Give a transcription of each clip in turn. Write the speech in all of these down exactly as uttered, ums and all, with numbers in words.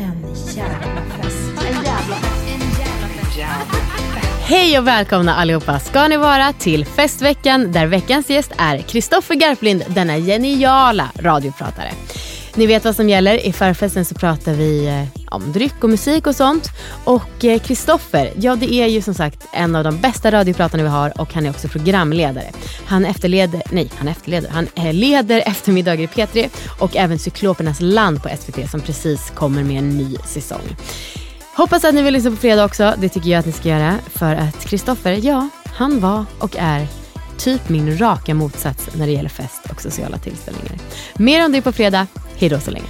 En jävla fest. En jävla fest. En jävla fest. En jävla fest. Hej och välkomna allihopa ska ni vara till festveckan där veckans gäst är Christopher Garplind, denna geniala radiopratare. Ni vet vad som gäller. I förfesten så pratar vi om dryck och musik och sånt. Och Christopher, ja det är ju som sagt en av de bästa radiopratarna vi har. Och han är också programledare. Han efterleder, nej han efterleder, han leder eftermiddagar i Petri. Och även Cyklopernas land på S V T som precis kommer med en ny säsong. Hoppas att ni vill lyssna på fredag också. Det tycker jag att ni ska göra. För att Christopher, ja han var och är typ min raka motsats när det gäller fest och sociala tillställningar. Mer om det på fredag. Hej då så länge.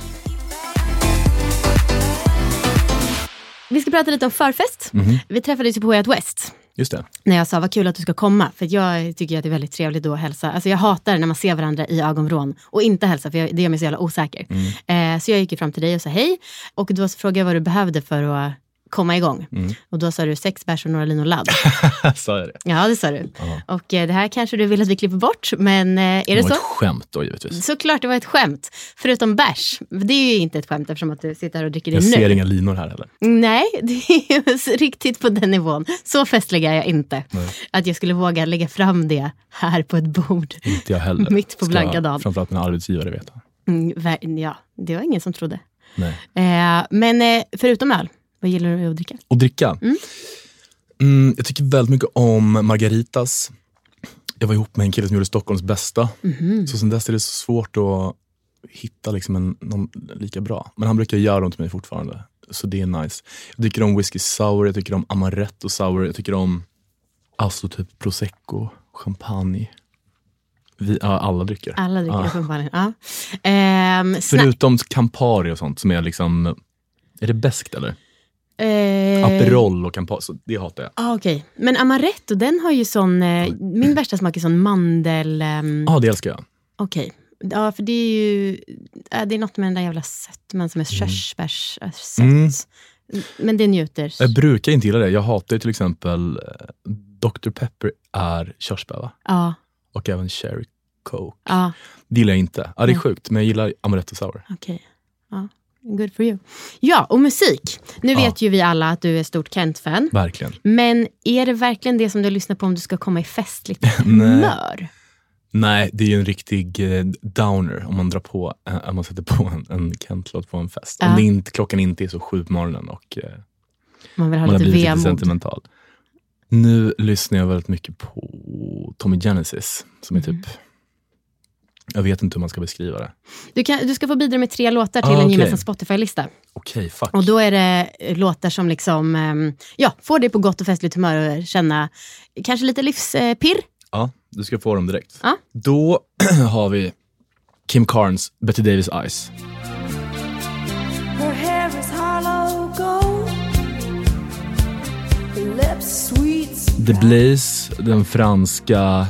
Vi ska prata lite om förfest. Mm-hmm. Vi träffades ju på H and M West. Just det. När jag sa, vad kul att du ska komma. För jag tycker att det är väldigt trevligt då att hälsa. Alltså jag hatar när man ser varandra i ögonvrån och inte hälsa, för jag, det gör mig så jävla osäker. Mm. Eh, så jag gick ju fram till dig och sa hej. Och då frågade jag vad du behövde för att komma igång. Mm. Och då sa du sex bärs och några linor ladd. Sa jag det? Ja, det sa du. Aha. Och eh, det här kanske du vill att vi klipper bort, men eh, är det, det så? Det var ett skämt då, givetvis. Såklart, det var ett skämt. Förutom bärs. Det är ju inte ett skämt eftersom att du sitter här och dricker det nu. Jag ser inga linor här heller. Nej, det är riktigt på den nivån. Så festlig är jag inte. Nej. Att jag skulle våga lägga fram det här på ett bord. Inte jag heller. Mitt på blanka dagen. Framförallt mina arbetsgivare vet. Mm, ja, det var ingen som trodde. Nej. Eh, men eh, förutom öl. Vad gillar du att dricka? Att dricka? Mm. Mm, jag tycker väldigt mycket om margaritas. Jag var ihop med en kille som gjorde Stockholms bästa. Mm. Så sen dess är det så svårt att hitta liksom en, någon lika bra. Men han brukar göra dem till mig fortfarande. Så det är nice. Jag tycker om whisky sour, jag tycker om amaretto sour. Jag tycker om alltså typ prosecco, champagne. Vi, ja, alla drycker. Alla drycker ja. Champagne, ja. Ehm, Förutom Campari och sånt som är liksom... Är det bäst eller? Eh... Aperol och Campari, så det hatar jag. Ah, okej. Okay. Men amaretto, den har ju sån... Eh, min värsta smak är sån mandel... Ja, eh... ah, det älskar jag. Okej. Okay. Ja, för det är ju... Äh, det är något med den där jävla sötman som är mm. körsbärs... Äh, sött. Mm. Men det njuter. Jag brukar inte gilla det. Jag hatar ju till exempel... doktor Pepper är körsbär, va? Ja. Och även Cherry Coke. Ja. Det gillar jag inte. Ja, det är ja. Sjukt, men jag gillar amaretto sour. Okej, okay. Ja. Good for you. Ja, och musik. Nu ja. Vet ju vi alla att du är stort Kent-fan. Verkligen. Men är det verkligen det som du lyssnar på om du ska komma i festligt humör? Nej, det är ju en riktig downer om man drar på, om man sätter på en, en Kent-låt på en fest. Ja. Om det inte, klockan inte är så sju på morgonen och man vill ha man lite, lite sentimental. Nu lyssnar jag väldigt mycket på Tommy Genesis, som är mm. typ... Jag vet inte hur man ska beskriva det. Du, kan, du ska få bidra med tre låtar till ah, okay. en gemensam Spotify-lista. Okej, okay, fuck. Och då är det låtar som liksom, ja, får dig på gott och festligt humör och känna kanske lite livspirr. Ja, du ska få dem direkt. Ah. Då har vi Kim Carnes, Betty Davis Eyes. Her hair is hollow gold. Her lips sweet. The Blaze, den franska...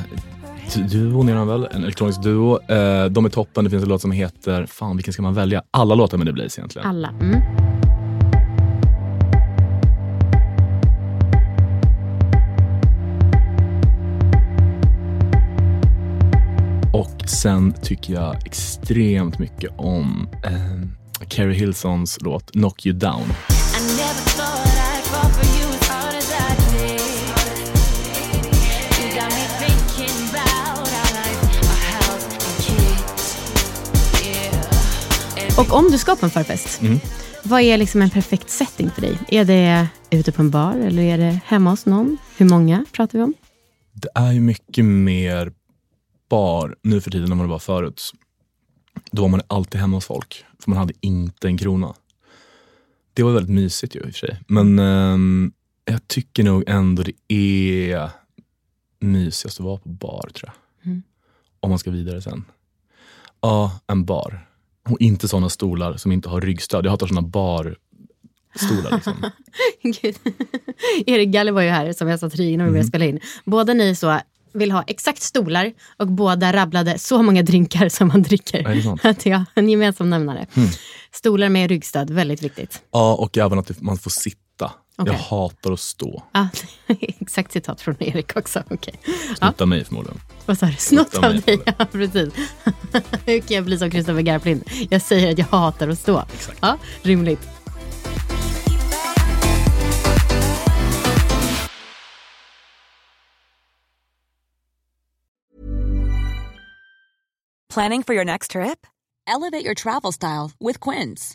Duon är han väl, en elektronisk duo. De är toppen, det finns en låt som heter... Fan, vilken ska man välja? Alla låtar med The Blaze egentligen. Alla, mm. Och sen tycker jag extremt mycket om eh, Carrie Hillsons låt Knock You Down. I never thought I'd fall for you. Och om du skapar en förfest, mm. vad är liksom en perfekt setting för dig? Är det ute på en bar eller är det hemma hos någon? Hur många pratar vi om? Det är ju mycket mer bar nu för tiden än vad det var förut. Då var man alltid hemma hos folk, för man hade inte en krona. Det var väldigt mysigt ju i och för sig. Men um, jag tycker nog ändå det är mysigast att vara på bar, tror jag. Mm. Om man ska vidare sen. Ja, en bar. Och inte sådana stolar som inte har ryggstöd. Jag hatar sådana barstolar liksom. Gud. Erik Galle var ju här som jag satt i innan vi började spela in. Båda ni så vill ha exakt stolar och båda rabblade så många drinkar som man dricker. Är det sant? Att jag en gemensam nämnare. Mm. Stolar med ryggstöd, väldigt viktigt. Ja, och även att man får sitta. Okay. Jag hatar att stå. Ah, exakt citat från Erik också. Okay. Snutta ja. mig förmodligen. Vad sa du? Snutta av dig? Ja, precis. Hur kan jag bli som Christopher Garplind? Jag säger att jag hatar att stå. Exakt. Ja, rimligt. Planning for your next trip? Elevate your travel style with Quince.